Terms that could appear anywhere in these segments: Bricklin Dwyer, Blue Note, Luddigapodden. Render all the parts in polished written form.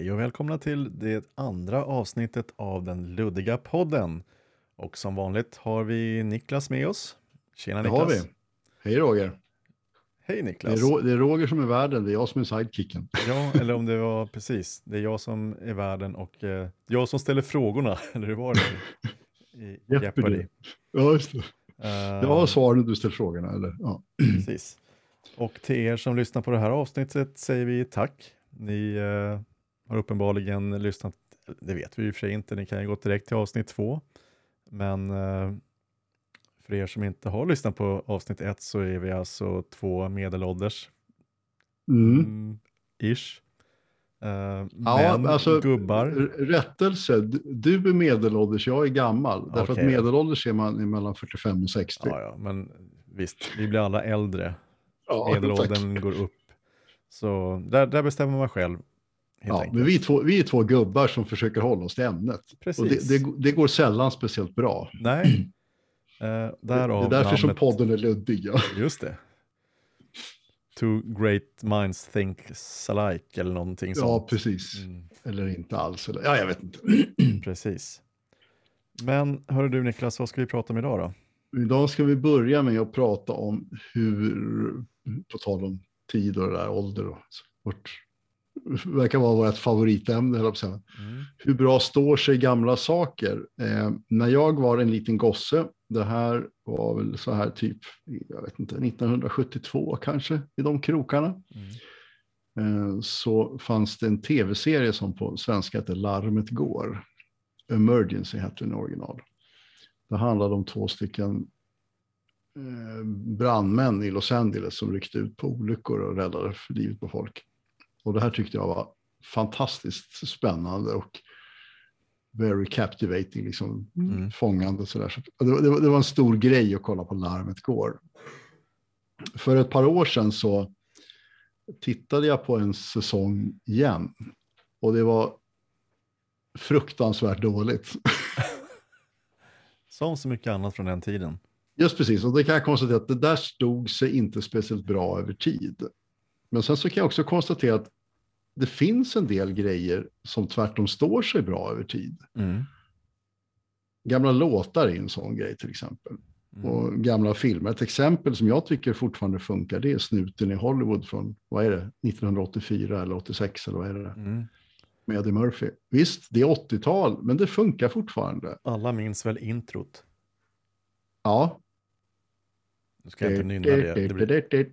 Hej och välkomna till det andra avsnittet av den luddiga podden. Och som vanligt har vi Niklas med oss. Tjena Niklas. Det har vi. Hej Roger. Hej Niklas. Det är Roger som är värden, det är jag som är sidekicken. Ja, eller om det var precis. Det är jag som är värden och jag som ställer frågorna. Eller hur var det? I Jeopardy. Ja, just det. Jag har svar när du ställer frågorna. Eller? Ja. Precis. Och till er som lyssnar på det här avsnittet säger vi tack. Ni har uppenbarligen lyssnat, det vet vi ju för sig inte, ni kan ju gå direkt till avsnitt 2. Men för er som inte har lyssnat på avsnitt 1 så är vi alltså 2 medelålders. Ish. Men alltså, gubbar. Rättelse, du är medelålders, jag är gammal. Okay. Därför att medelålders är man mellan 45 och 60. Ja, men visst, vi blir alla äldre. Ja, medelåldern går upp. Så där bestämmer man själv. Ja, men vi är två gubbar som försöker hålla oss till ämnet. Precis. Och det går sällan speciellt bra. Nej. Det är därför som podden är luddig. Ja. Just det. Two great minds think alike eller någonting sånt. Ja, precis. Eller inte alls. Eller, ja, jag vet inte. Precis. Men hör du Niklas, vad ska vi prata om idag då? Idag ska vi börja med att prata om hur, på tal om tid och det där, ålder och vårt verkar vara vårt favoritämne. Hur bra står sig gamla saker? När jag var en liten gosse, det här var väl så här typ, jag vet inte, 1972 kanske, i de krokarna. Så fanns det en tv-serie som på svenska heter Larmet går. Emergency hette den original. Det handlade om 2 stycken brandmän i Los Angeles som ryckte ut på olyckor och räddade livet på folk. Och det här tyckte jag var fantastiskt spännande och very captivating, liksom fångande. Så det var en stor grej att kolla på Larmet går. För ett par år sedan så tittade jag på en säsong igen. Och det var fruktansvärt dåligt. Som så mycket annat från den tiden. Just precis, och det kan jag konstatera att det där stod sig inte speciellt bra över tid. Men sen så kan jag också konstatera att det finns en del grejer som tvärtom står sig bra över tid. Gamla låtar är en sån grej till exempel. Och gamla filmer. Ett exempel som jag tycker fortfarande funkar, det är Snuten i Hollywood från, vad är det, 1984 eller 86 eller vad är det? Med Eddie Murphy. Visst, det är 80-tal, men det funkar fortfarande. Alla minns väl introt? Ja. Nu ska jag inte nynna det. Det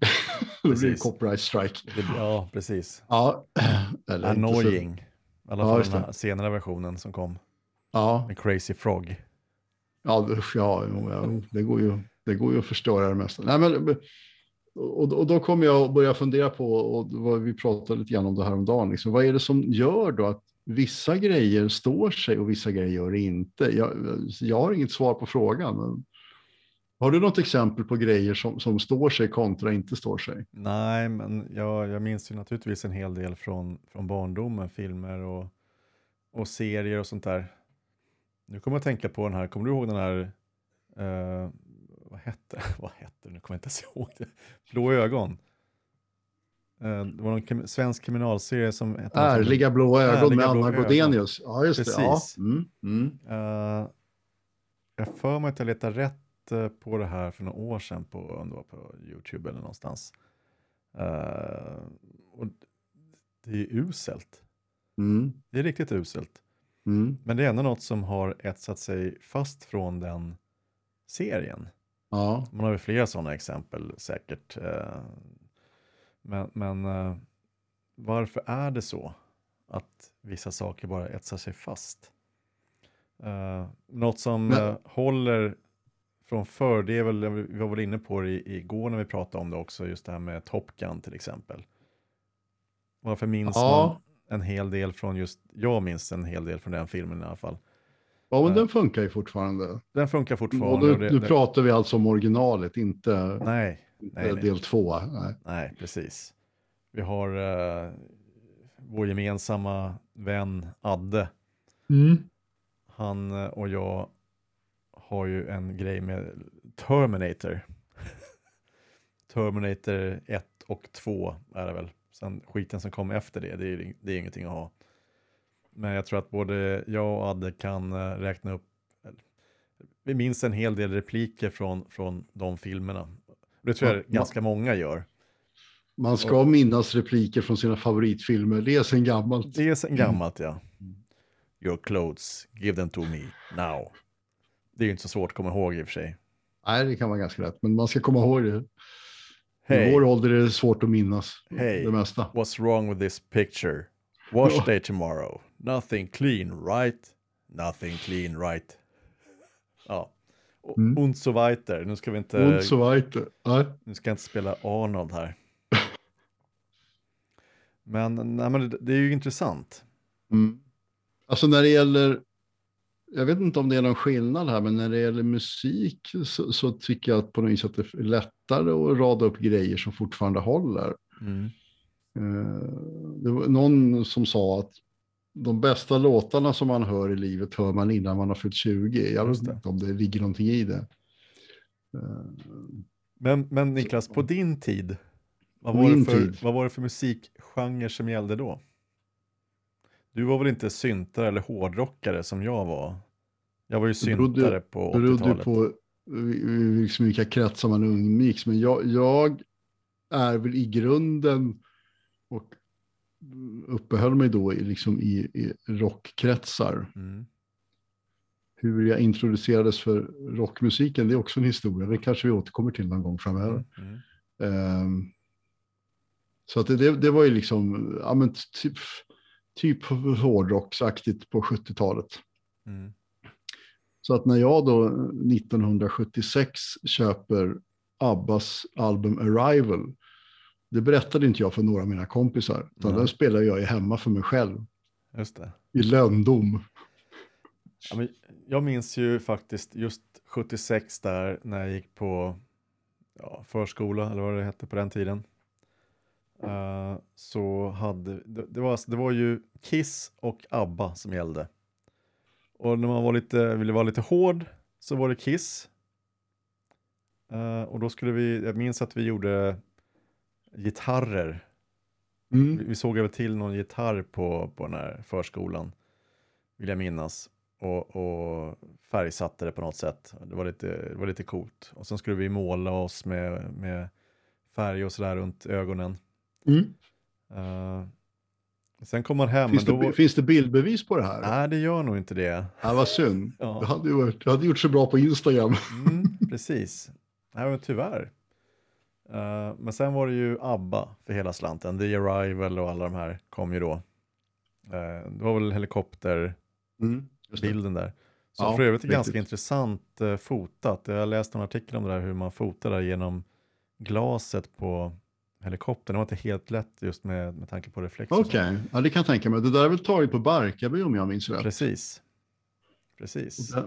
blir copyright strike. Ja, precis. Ja. Eller annoying. I alla fall den senare versionen som kom. Ja. Med Crazy Frog. Ja, det går ju att förstöra det mesta. Nej, men, och då kommer jag att börja fundera på, och vad vi pratade lite grann om det här om dagen. Liksom, vad är det som gör då att vissa grejer står sig och vissa grejer gör inte? Jag har inget svar på frågan, men har du något exempel på grejer som står sig kontra inte står sig? Nej, men jag minns ju naturligtvis en hel del från barndomen, filmer och serier och sånt där. Nu kommer jag tänka på den här, kommer du ihåg den här, vad hette nu kommer jag inte ihåg det, Blå ögon. Det var någon svensk kriminalserie som hette Ärliga blå ögon med Anna Godenius. Ja, just precis. Det. Ja. Jag för mig att jag letar rätt på det här för några år sedan om det var på YouTube eller någonstans. Och det är uselt. Det är riktigt uselt. Men det är ändå något som har etsat sig fast från den serien. Ja. Man har ju flera sådana exempel säkert. Men varför är det så att vissa saker bara etsar sig fast? Något som håller från förr, det är väl, vi var väl inne på det igår när vi pratade om det också, just det här med Top Gun till exempel. Varför minns man en hel del från jag minns en hel del från den filmen i alla fall. Ja, men den funkar ju fortfarande. Den funkar fortfarande. Och nu pratar vi alltså om originalet, inte del 2. Nej, precis. Vi har vår gemensamma vän Adde. Han och jag har ju en grej med Terminator. Terminator 1 och 2 är det väl. Sen skiten som kom efter det är ingenting att ha. Men jag tror att både jag och Adde kan räkna upp. Vi minns en hel del repliker från de filmerna. Det tror jag ganska många gör. Man ska minnas repliker från sina favoritfilmer. Det är sen gammalt. Det är sen gammalt, ja. Your clothes, give them to me now. Det är ju inte så svårt att komma ihåg i och för sig. Nej, det kan vara ganska lätt. Men man ska komma ihåg det. Hey. I vår ålder är det svårt att minnas. Hey, det mesta. What's wrong with this picture? Wash day tomorrow. Nothing clean, right? Nothing clean, right? Ja. Und so weiter. Nu ska vi inte... Und so weiter. Nej. Nu ska jag inte spela Arnold här. Men det är ju intressant. Mm. Alltså när det gäller... Jag vet inte om det är någon skillnad här, men när det gäller musik så tycker jag att på något sätt det är lättare att rada upp grejer som fortfarande håller. Mm. Det var någon som sa att de bästa låtarna som man hör i livet hör man innan man har fyllt 20. Jag vet inte om det ligger någonting i det. Men Niklas, på din tid, vad var det för musikgenre som gällde då? Du var väl inte syntare eller hårdrockare som jag var? Jag var ju syntare på 80-talet. Det berodde på liksom vilka kretsar man umgicks. Men jag är väl i grunden och uppehöll mig då liksom i rockkretsar. Mm. Hur jag introducerades för rockmusiken, det är också en historia. Det kanske vi återkommer till någon gång framöver. Mm. Så att det var ju liksom... Ja, men typ hårdrocksaktigt på 70-talet. Mm. Så att när jag då 1976 köper Abbas album Arrival, det berättade inte jag för några av mina kompisar, utan den spelade jag hemma för mig själv. Just det. I löndom. Ja, men jag minns ju faktiskt just 76 där när jag gick på förskola eller vad det hette på den tiden. Så hade det var ju Kiss och ABBA som gällde. Och när man ville vara lite hård så var det Kiss. Och då skulle jag minns att vi gjorde gitarrer. Mm. Vi såg över till någon gitarr på den här förskolan, vill jag minnas. Och färgsatte det på något sätt. Det var lite coolt. Och sen skulle vi måla oss med färg och sådär runt ögonen. Mm. Sen kom man hem. Finns det bildbevis på det här? Nej, det gör nog inte det. Ja, vad synd. Ja. Du hade gjort så bra på Instagram. Precis. Nej, men tyvärr. Men sen var det ju ABBA för hela slanten. The Arrival och alla de här kom ju då. Det var väl helikopterbilden där. Så för övrigt är ganska intressant fotat. Jag läste en artikel om det där, hur man fotar där genom glaset på helikoptern. Det var inte helt lätt just med tanke på reflexer. Okej. Ja, det kan jag tänka mig. Det där är väl taget på Barkarby om jag minns rätt. Precis.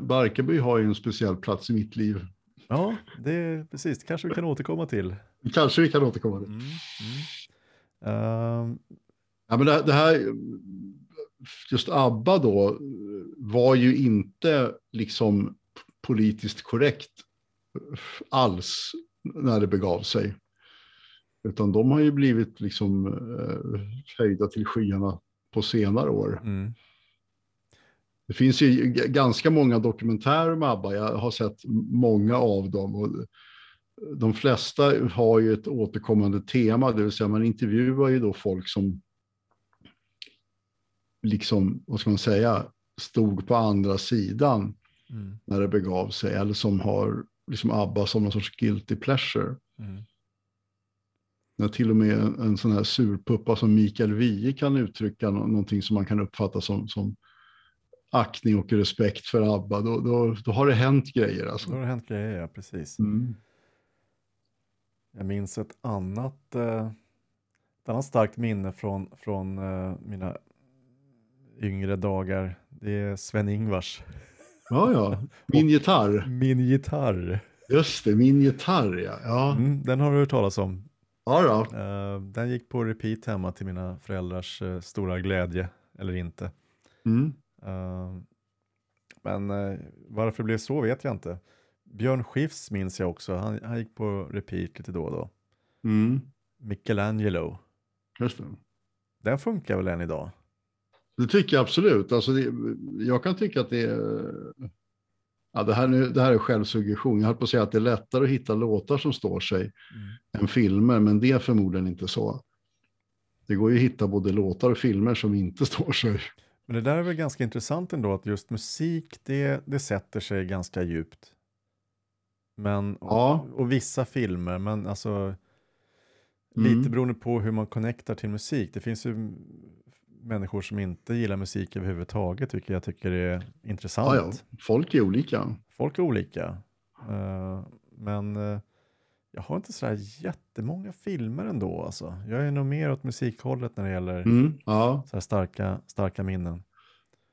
Barkarby har ju en speciell plats i mitt liv. Ja, det är precis. Det kanske vi kan återkomma till. Ja, men det här, just ABBA då, var ju inte liksom politiskt korrekt alls när det begav sig. Utan de har ju blivit liksom höjda till skyarna på senare år. Mm. Det finns ju ganska många dokumentärer om ABBA. Jag har sett många av dem. Och de flesta har ju ett återkommande tema. Det vill säga man intervjuar ju då folk som liksom, vad ska man säga, stod på andra sidan när det begav sig. Eller som har liksom ABBA som någon sorts guilty pleasure. Mm. När till och med en sån här surpuppa som Mikael Wiehe kan uttrycka någonting som man kan uppfatta som aktning och respekt för ABBA, då har det hänt grejer. Alltså. Då har det hänt grejer, ja, precis. Mm. Jag minns ett annat starkt minne från mina yngre dagar. Det är Sven-Ingvars. Ja. Min gitarr. Min gitarr. Just det, min gitarr, ja. Mm, den har du hört talas om. Ja. Den gick på repeat hemma till mina föräldrars stora glädje, eller inte. Mm. Men varför det blev så vet jag inte. Björn Skifs minns jag också. Han gick på repeat lite då och då. Mm. Michelangelo. Just det. Den funkar väl än idag? Det tycker jag absolut. Alltså det, jag kan tycka att det är... Ja, det här är självsuggestion. Jag höll på att säga att det är lättare att hitta låtar som står sig än filmer, men det är förmodligen inte så. Det går ju att hitta både låtar och filmer som inte står sig. Men det där är väl ganska intressant ändå, att just musik, det sätter sig ganska djupt. Men, ja. Och vissa filmer, men alltså lite beroende på hur man connectar till musik. Det finns ju människor som inte gillar musik överhuvudtaget, vilket jag tycker är intressant. Ja. Folk är olika. Men jag har inte sådär jättemånga filmer ändå. Alltså. Jag är nog mer åt musikhållet när det gäller så här starka minnen.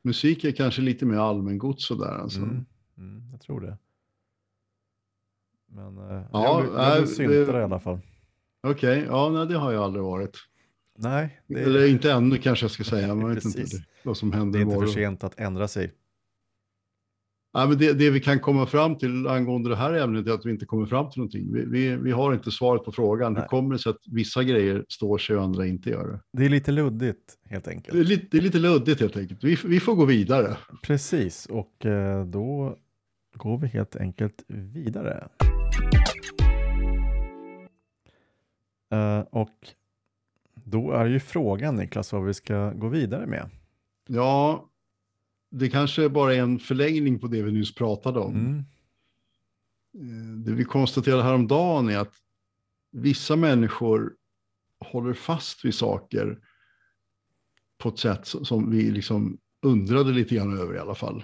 Musik är kanske lite mer allmängods sådär. Alltså. Jag tror det. Men jag syntar det i alla fall. Okej, nej, det har jag aldrig varit. Nej. Det... Eller inte ännu kanske jag ska säga. Man vet inte vad som händer. Det är inte för sent att ändra sig. Nej, men det vi kan komma fram till angående det här ämnet är att vi inte kommer fram till någonting. Vi har inte svaret på frågan. Nej. Hur kommer det sig att vissa grejer står sig och andra inte gör det? Det är lite luddigt helt enkelt. Vi får gå vidare. Precis, och då går vi helt enkelt vidare. Och då är ju frågan, Niklas, vad vi ska gå vidare med. Ja, det kanske bara är en förlängning på det vi nyss pratade om. Det vi konstaterade häromdagen är att vissa människor håller fast vid saker på ett sätt som vi liksom undrade lite grann över i alla fall.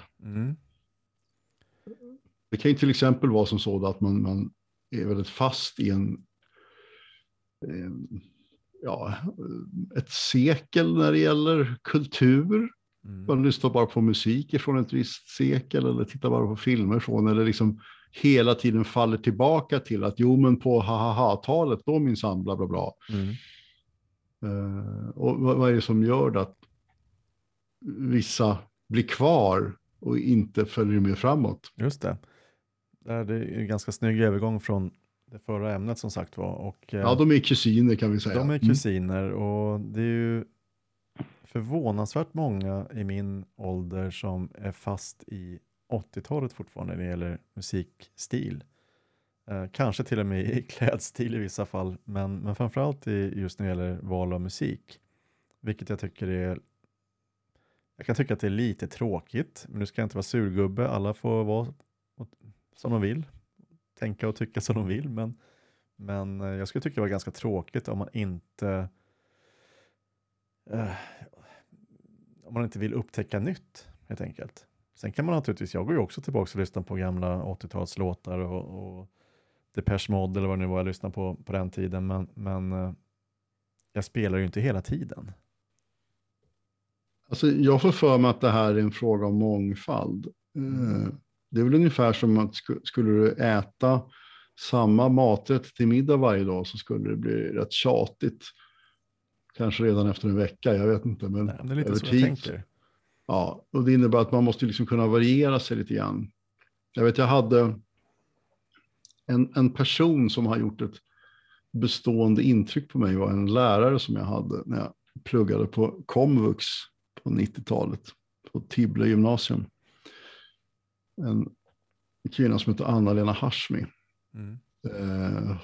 Det kan ju till exempel vara som så att man är väldigt fast i ett sekel när det gäller kultur. Man lyssnar bara på musik från ett visst sekel eller tittar bara på filmer från, eller liksom hela tiden faller tillbaka till att jo, men på ha-ha-ha-talet då minsann bla bla bla. Och vad är det som gör det att vissa blir kvar och inte följer med framåt? Just det. Det är en ganska snygg övergång från det förra ämnet som sagt var. Och, de är kusiner kan vi säga. De är kusiner och det är ju förvånansvärt många i min ålder som är fast i 80-talet fortfarande när det gäller musikstil. Kanske till och med i klädstil i vissa fall, men framförallt just när det gäller val av musik. Vilket jag tycker är... Jag kan tycka att det är lite tråkigt, men nu ska jag inte vara surgubbe. Alla får vara som de vill. Tänka och tycka som de vill, men jag skulle tycka det var ganska tråkigt om man inte vill upptäcka nytt helt enkelt. Sen kan man naturligtvis, jag går ju också tillbaka och lyssnar på gamla 80-talslåtar och Depeche Mode eller vad det nu var jag lyssnade på den tiden, men jag spelar ju inte hela tiden. Alltså jag får för mig att det här är en fråga om mångfald. Det är väl ungefär som att skulle du äta samma maträtt till middag varje dag så skulle det bli rätt tjatigt. Kanske redan efter en vecka, jag vet inte. Men det är lite så jag tänker. Ja, och det innebär att man måste liksom kunna variera sig lite grann. Jag vet, jag hade en person som har gjort ett bestående intryck på mig. Var en lärare som jag hade när jag pluggade på Komvux på 90-talet. På Tibble gymnasium. En kvinna som heter Anna-Lena Hashmi.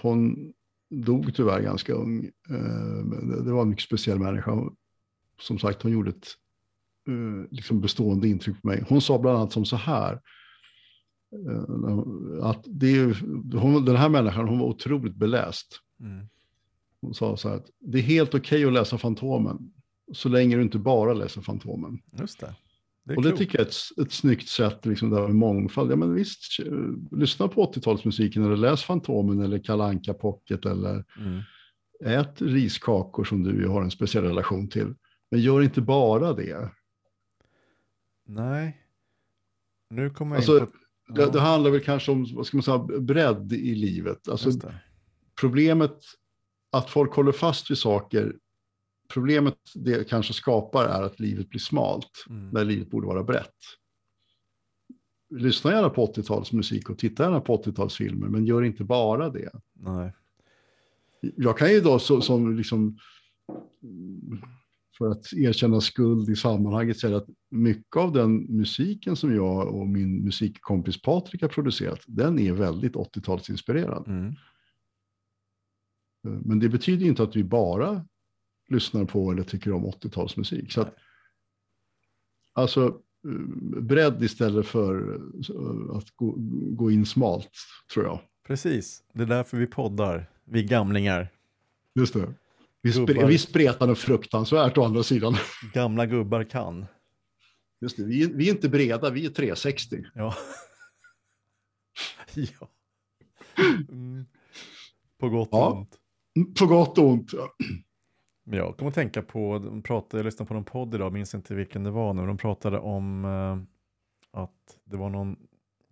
Hon dog tyvärr ganska ung. Det var en mycket speciell människa. Som sagt, hon gjorde ett liksom bestående intryck på mig. Hon sa bland annat som så här. Att den här människan, hon var otroligt beläst. Hon sa så här att det är helt okej att läsa Fantomen. Så länge du inte bara läser Fantomen. Just det. Och det tycker jag är ett snyggt sätt liksom, där med mångfald. Ja, men visst, lyssna på 80-talsmusiken eller läs Fantomen eller Kalle Anka Pocket eller ät riskakor som du har en speciell relation till. Men gör inte bara det. Nej. Nu kommer jag in på... det handlar väl kanske om, vad ska man säga, bredd i livet. Alltså, problemet att folk håller fast vid saker... Problemet det kanske skapar är att livet blir smalt, när livet borde vara brett. Lyssna gärna på 80-talsmusik och titta gärna på 80-talsfilmer, men gör inte bara det. Nej. Jag kan ju då som liksom för att erkänna skuld i sammanhanget säga att mycket av den musiken som jag och min musikkompis Patrik har producerat, den är väldigt 80-talsinspirerad. Mm. Men det betyder inte att vi bara lyssnar på eller tycker om 80-talsmusik. Så att, alltså bredd istället för att gå in smalt, tror jag. Precis, det är därför vi poddar. Vi gamlingar. Just det. Vi spretar nog fruktansvärt å andra sidan. Gamla gubbar kan. Just det, vi är inte breda, vi är 360. Ja. Ja. Mm. På gott och ont. På gott och ont, ja. Jag kommer att tänka på, jag lyssnade på någon podd idag, minns inte vilken det var nu. De pratade om att det var någon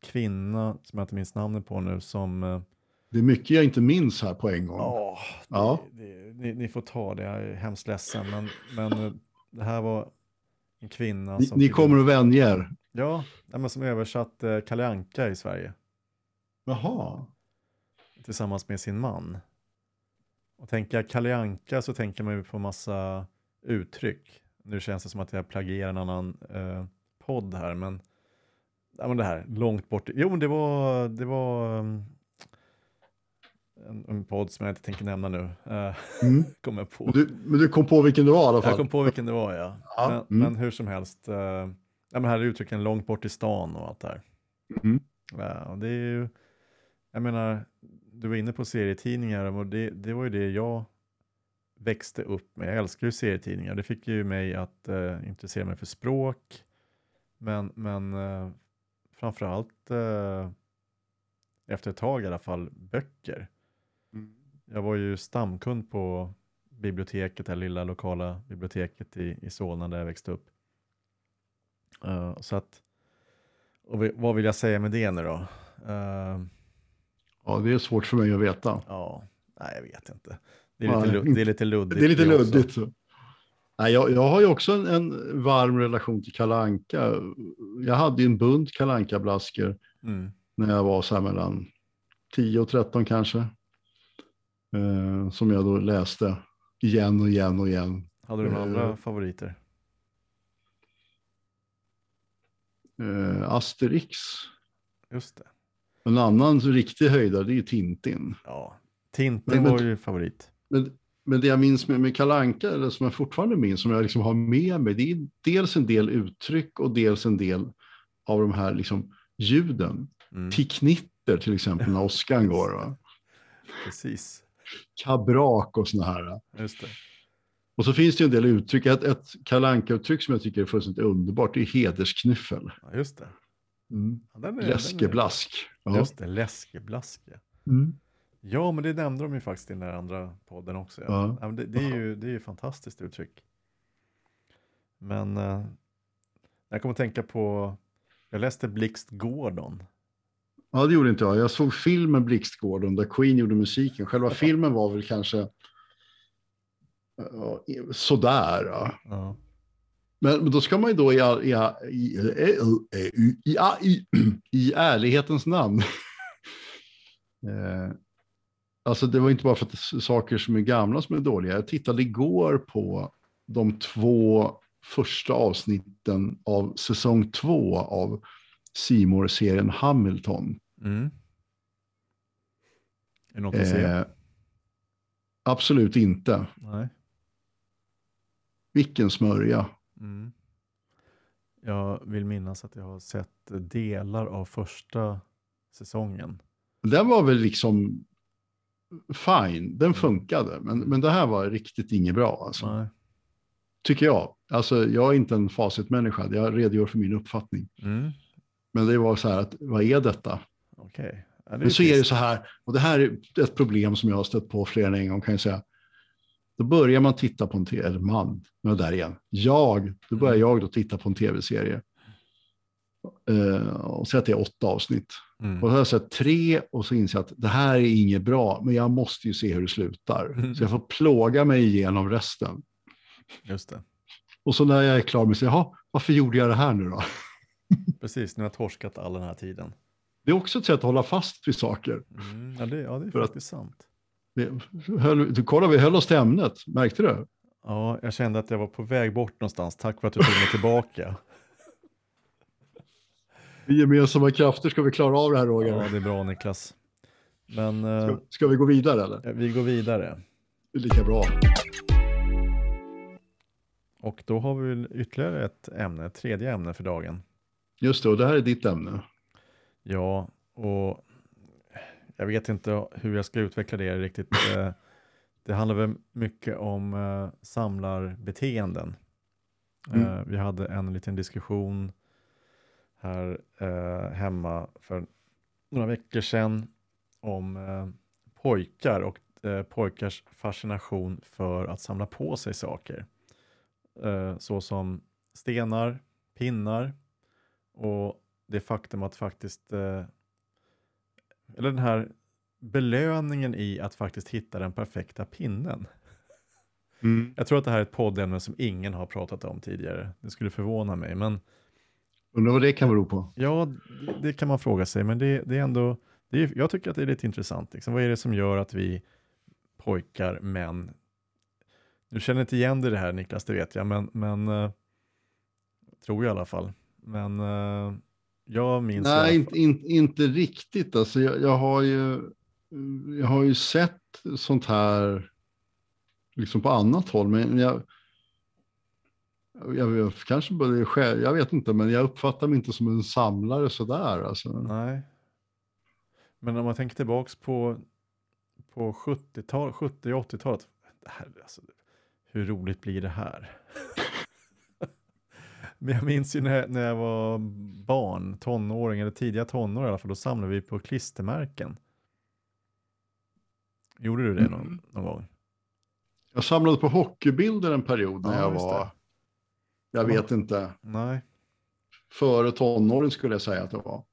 kvinna som jag inte minns namnet på nu som... det är mycket jag inte minns här på en gång. Åh, ja, ni får ta det, jag är hemskt ledsen. Men det här var en kvinna som... Ni kommer att vänja er. Ja, men som översatte Kalle Anka i Sverige. Jaha. Tillsammans med sin man. Och tänka Kalle Anka så tänker man ju på massa uttryck. Nu känns det som att jag plagierar en annan podd här, men... Ja, men det här, långt bort... Jo, men det var en podd som jag inte tänker nämna nu. Kom jag på. Men du kom på vilken det var i alla fall. Jag kom på vilken det var, ja. Men hur som helst. Ja, men här är uttrycken långt bort i stan och allt det här. Mm. Ja, och det är ju... Jag menar, du var inne på serietidningar och det var ju det jag växte upp med. Jag älskar ju serietidningar. Det fick ju mig att intressera mig för språk. Men framförallt efter ett tag i alla fall böcker. Mm. Jag var ju stamkund på biblioteket, det lilla lokala biblioteket i Solna där jag växte upp. Så att, och vad vill jag säga med det nu då? Ja, det är svårt för mig att veta. Ja, nej jag vet inte. Det är lite luddigt. Det är lite luddigt. Nej, jag har ju också en varm relation till Kalle Anka. Jag hade ju en bunt Kalle Anka-blaskor när jag var så här mellan 10 och 13 kanske. Som jag då läste igen och igen och igen. Hade du några andra favoriter? Asterix. Just det. En annan riktig höjdare, det är ju Tintin. Ja, Tintin var ju favorit. Men det jag minns med Kalle Anka, eller som jag fortfarande minns, som jag liksom har med mig, det är dels en del uttryck och dels en del av de här liksom ljuden. Mm. Ticknitter till exempel när Oskan går. Va? Precis. Kabrak och såna här. Just det. Och så finns det en del uttryck. Ett Kalle Anka-uttryck som jag tycker är fullständigt underbart, det är hedersknyffel. Ja, just det. Mm. Ja, läskeblask. Ja. Just det, läskeblask. Ja. Mm. Ja, men det nämnde de ju faktiskt i den där andra podden också. Ja. Ja. Det är ju fantastiskt uttryck. Men jag kommer att tänka på... Jag läste Blixt Gordon. Ja, det gjorde inte jag. Jag såg filmen Blixt Gordon där Queen gjorde musiken. Själva filmen var väl kanske sådär. Ja. Ja. Men då ska man ju då i ärlighetens namn... Alltså det var inte bara för att saker som är gamla som är dåliga. Jag tittade igår på de 2 första avsnitten av säsong 2 av C-more-serien Hamilton. Mm. Är det något att se? Absolut inte. Nej. Vilken smörja. Mm. Jag vill minnas att jag har sett delar av första säsongen. Den var väl liksom fine, den funkade, men det här var riktigt inget bra alltså. Nej. Tycker jag. Alltså jag är inte en facitmänniska, jag redogör för min uppfattning. Mm. Men det var så här att, vad är detta? Okej. Okay. Ja, men så är det så här, och det här är ett problem som jag har stött på fler än en gång kan jag säga. Då börjar man titta på en man, men där igen. Då börjar jag då titta på en tv-serie. Och så att det är 8 avsnitt. Mm. Och så har jag sett 3 och så inser jag att det här är inget bra, men jag måste ju se hur det slutar. Mm. Så jag får plåga mig igenom resten. Just det. Och så när jag är klar med sig, varför gjorde jag det här nu då? Precis, nu har jag torskat all den här tiden. Det är också ett sätt att hålla fast vid saker. Mm. Ja, det är faktiskt sant. Vi höll oss till ämnet, märkte du? Ja, jag kände att jag var på väg bort någonstans. Tack för att du tog mig tillbaka. Vi är med som har krafter. Ska vi klara av det här, Roger? Ja, det är bra, Niklas. Men, ska vi gå vidare, eller? Vi går vidare. Det är lika bra. Och då har vi ytterligare ett ämne. Ett tredje ämne för dagen. Just det, och det här är ditt ämne. Ja, och jag vet inte hur jag ska utveckla det riktigt. Det handlar väl mycket om samlarbeteenden. Vi hade en liten diskussion här hemma för några veckor sedan om pojkar och pojkars fascination för att samla på sig saker. Så som stenar, pinnar och det faktum att faktiskt eller den här belöningen i att faktiskt hitta den perfekta pinnen. Mm. Jag tror att det här är ett poddämne som ingen har pratat om tidigare. Det skulle förvåna mig, men undrar vad det kan bero på? Ja, det kan man fråga sig, men det är ändå jag tycker att det är lite intressant. Liksom. Vad är det som gör att vi pojkar, män... Du känner inte igen det här, Niklas, det vet jag, men tror jag i alla fall. Men jag minns... Nej, inte riktigt. Alltså, jag har ju sett sånt här liksom på annat håll, men jag kanske började själv, jag vet inte, men jag uppfattar mig inte som en samlare sådär. Alltså. Nej. Men om man tänker tillbaks på 70 och 80-talet, det här, alltså, hur roligt blir det här? Men jag minns ju när jag var barn, tonåring eller tidiga tonår i alla fall, då samlade vi på klistermärken. Gjorde du det någon gång? Jag samlade på hockeybilder en period när jag var... Det. Jag vet inte. Nej. Före tonåren skulle jag säga att det var.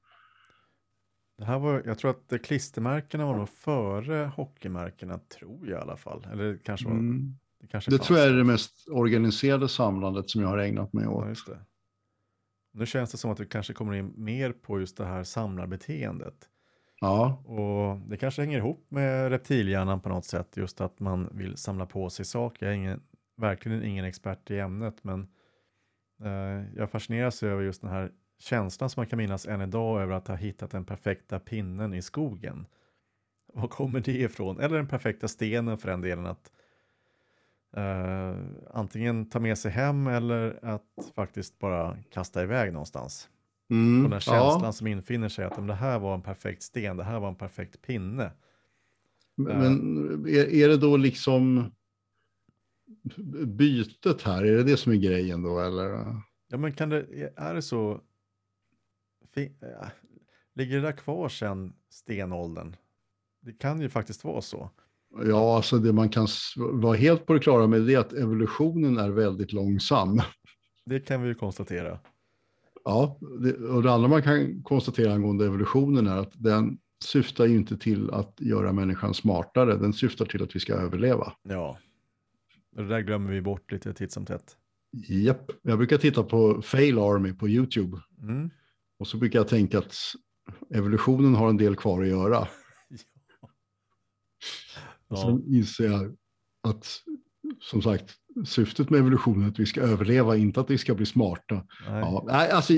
Det här var, jag tror att klistermärkena var nog före hockeymärkena, tror jag i alla fall. Eller kanske var... Det tror jag är det mest organiserade samlandet som jag har ägnat mig åt. Ja, just det. Nu känns det som att vi kanske kommer in mer på just det här samlarbeteendet. Ja. Och det kanske hänger ihop med reptilhjärnan på något sätt. Just att man vill samla på sig saker. Jag är verkligen ingen expert i ämnet. Men jag fascineras över just den här känslan som man kan minnas än idag. Över att ha hittat den perfekta pinnen i skogen. Var kommer det ifrån? Eller den perfekta stenen för den delen, att antingen ta med sig hem eller att faktiskt bara kasta iväg någonstans. Och den känslan som infinner sig att om det här var en perfekt sten, det här var en perfekt pinne. Men är det då liksom bytet här? Är det som är grejen då? Eller? Ja, men är det så? Ligger det där kvar sedan stenåldern? Det kan ju faktiskt vara så. Ja, alltså det man kan vara helt på det klara med det är att evolutionen är väldigt långsam. Det kan vi ju konstatera. Ja, och det andra man kan konstatera angående evolutionen är att den syftar ju inte till att göra människan smartare. Den syftar till att vi ska överleva. Ja, och det där glömmer vi bort lite titt som tätt. Japp, jag brukar titta på Fail Army på YouTube. Och så brukar jag tänka att evolutionen har en del kvar att göra. Ja. Sen inser jag att, som sagt, syftet med evolutionen är att vi ska överleva, inte att vi ska bli smarta. Nej. Ja, alltså,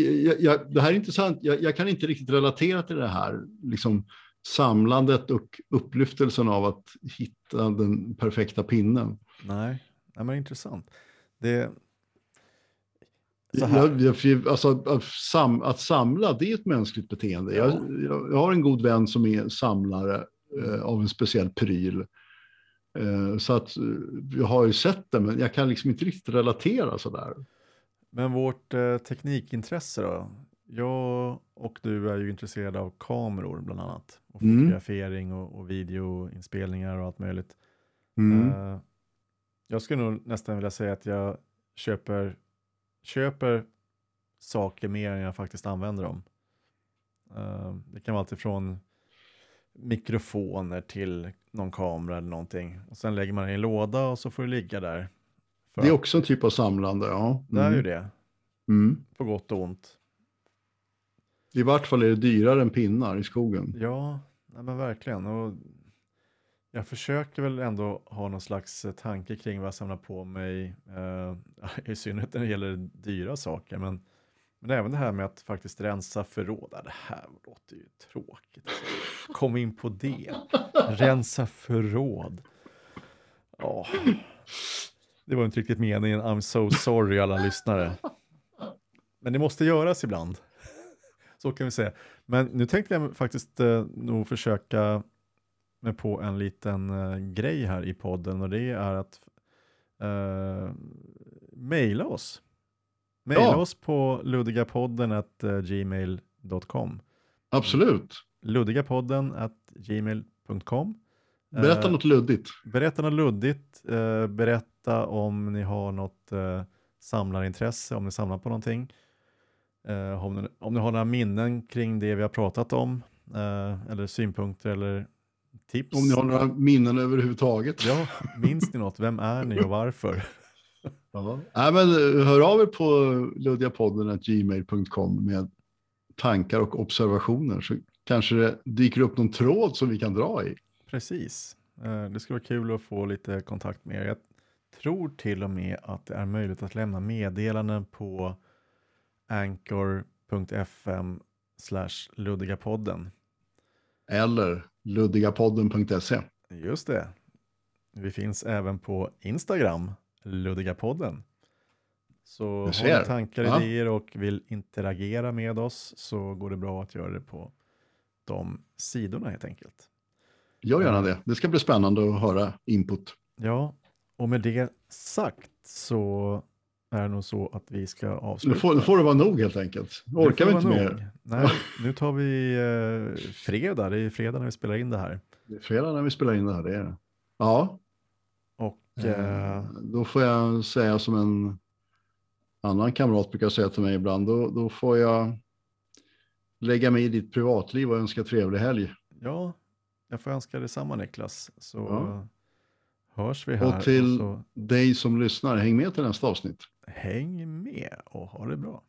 det här är intressant. Jag kan inte riktigt relatera till det här. Liksom, samlandet och upplyftelsen av att hitta den perfekta pinnen. Nej men intressant. Det... Så här. Att samla, det är ett mänskligt beteende. Ja. Jag har en god vän som är samlare av en speciell pryl, så att jag har ju sett det, men jag kan liksom inte riktigt relatera sådär. Men vårt teknikintresse då? Jag och du är ju intresserade av kameror bland annat, och fotografering och videoinspelningar och allt möjligt. Jag skulle nog nästan vilja säga att jag köper saker mer än jag faktiskt använder dem. Det kan vara allt ifrån mikrofoner till någon kamera eller någonting. Och sen lägger man det i en låda och så får det ligga där. Det är också en typ av samlande, ja. Det är ju det. På gott och ont. I vart fall är det dyrare än pinnar i skogen. Ja, nej men verkligen. Och Jag försöker väl ändå ha någon slags tanke kring vad jag samlar på mig. I synnerhet när det gäller dyra saker. Men även det här med att faktiskt rensa förråd. Det här låter ju tråkigt. Kom in på det. Rensa förråd. Ja. Det var inte riktigt meningen. I'm so sorry alla lyssnare. Men det måste göras ibland. Så kan vi säga. Men nu tänkte jag faktiskt nog försöka med på en liten grej här i podden. Och det är att mejla oss. Mejla oss på luddigapodden@gmail.com. Absolut. luddigapodden@gmail.com. Berätta något luddigt. Berätta något luddigt. Berätta om ni har något samlarintresse. Om ni samlar på någonting. Om ni har några minnen kring det vi har pratat om. Eller synpunkter eller tips. Om ni har några minnen överhuvudtaget. Ja, minns ni något? Vem är ni och varför? Ja. Nej, men hör av er på luddigapodden@gmail.com med tankar och observationer. Så kanske det dyker upp någon tråd som vi kan dra i. Precis. Det skulle vara kul att få lite kontakt med er. Jag tror till och med att det är möjligt att lämna meddelanden på anchor.fm/luddigapodden. Eller luddigapodden.se. Just det. Vi finns även på Instagram, luddigapodden. Så har ni tankar, idéer och vill interagera med oss så går det bra att göra det på de sidorna helt enkelt. Gör gärna det. Det ska bli spännande att höra input. Ja, och med det sagt så är det nog så att vi ska avsluta. Nu får det vara nog helt enkelt. Orkar vi inte mer? Nej, nu tar vi fredag. Det är fredag när vi spelar in det här. Det är fredag när vi spelar in det här, det är det. Ja. Och då får jag säga som en annan kamrat brukar säga till mig ibland. Då får jag lägga mig i ditt privatliv och önska trevlig helg. Ja, jag får önska detsamma, Niklas. Så hörs vi här. Och till dig som lyssnar, häng med till nästa avsnitt. Häng med och ha det bra.